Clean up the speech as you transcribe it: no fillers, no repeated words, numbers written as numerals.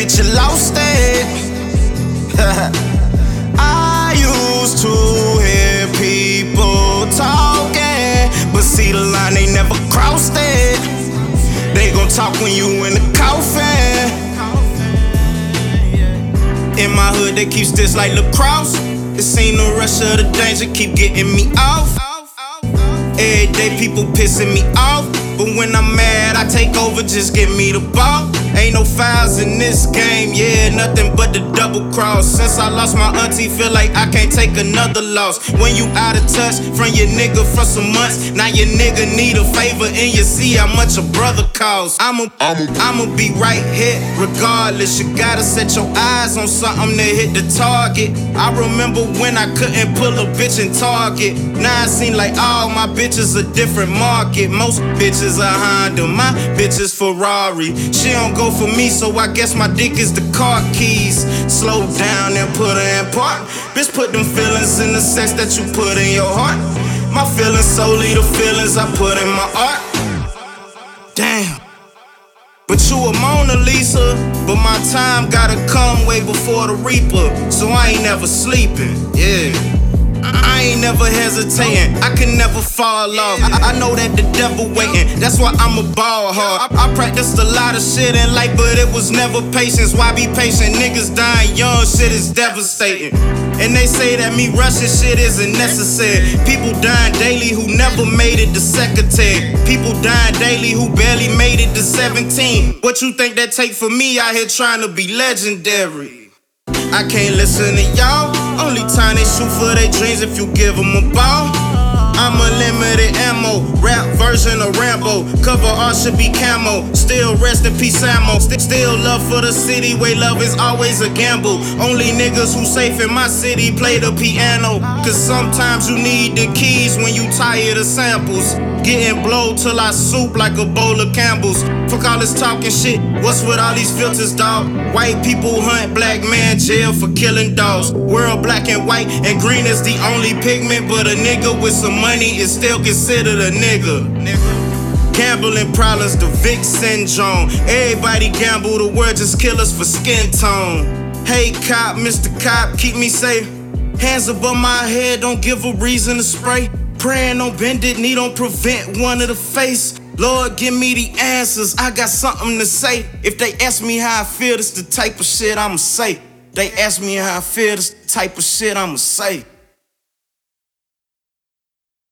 bitch, you lost it. I used to hear people talking, but see the line, they never crossed it. They gon' talk when you in the coffin. In my hood, they keep sticks like lacrosse. It seem the rush of the danger keep getting me off. Every day people pissing me off, but when I'm mad, I take over, just give me the ball. Ain't no fouls in this game, yeah, nothing but the double cross. Since I lost my auntie, feel like I can't take another loss. When you out of touch from your nigga for some months, now your nigga need a favor and you see how much a brother costs. I'ma be right here regardless. You gotta set your eyes on something to hit the target. I remember when I couldn't pull a bitch in Target. Now it seem like all my bitches a different market. Most bitches are Honda, my bitch is Ferrari. She don't go for me, so I guess my dick is the car keys. Slow down and put her in park. Bitch, put them feelings in the sex that you put in your heart. My feelings solely the feelings I put in my art. Damn. But you a Mona Lisa, but my time gotta come way before the Reaper. So I ain't never sleeping, yeah. I ain't never hesitating, I can never fall off. I know that the devil waiting, that's why I'm a ball hard. I practiced a lot of shit in life, but it was never patience. Why be patient? Niggas dying young, shit is devastating. And they say that me rushing shit isn't necessary. People dying daily who never made it to secretary. People dying daily who barely made it to 17. What you think that take for me out here trying to be legendary? I can't listen to y'all. Only time they shoot for their dreams if you give them a ball. I'm a limited ammo, rap version of Rambo. Cover art should be camo, still rest in peace ammo. Still love for the city, way love is always a gamble. Only niggas who safe in my city play the piano. Cause sometimes you need the keys when you tired of samples. Getting blowed till I soup like a bowl of Campbell's. Fuck all this talking shit, what's with all these filters, dawg? White people hunt black man jail for killing dogs. World black and white and green is the only pigment, but a nigga with some money is still considered a nigga. Gambling problems, the Vic syndrome. Everybody gamble, the world just kill us for skin tone. Hey cop, Mr. Cop, keep me safe. Hands above my head, don't give a reason to spray. Praying on bended knee, don't prevent one of the face. Lord, give me the answers, I got something to say. If they ask me how I feel, this the type of shit I'ma say.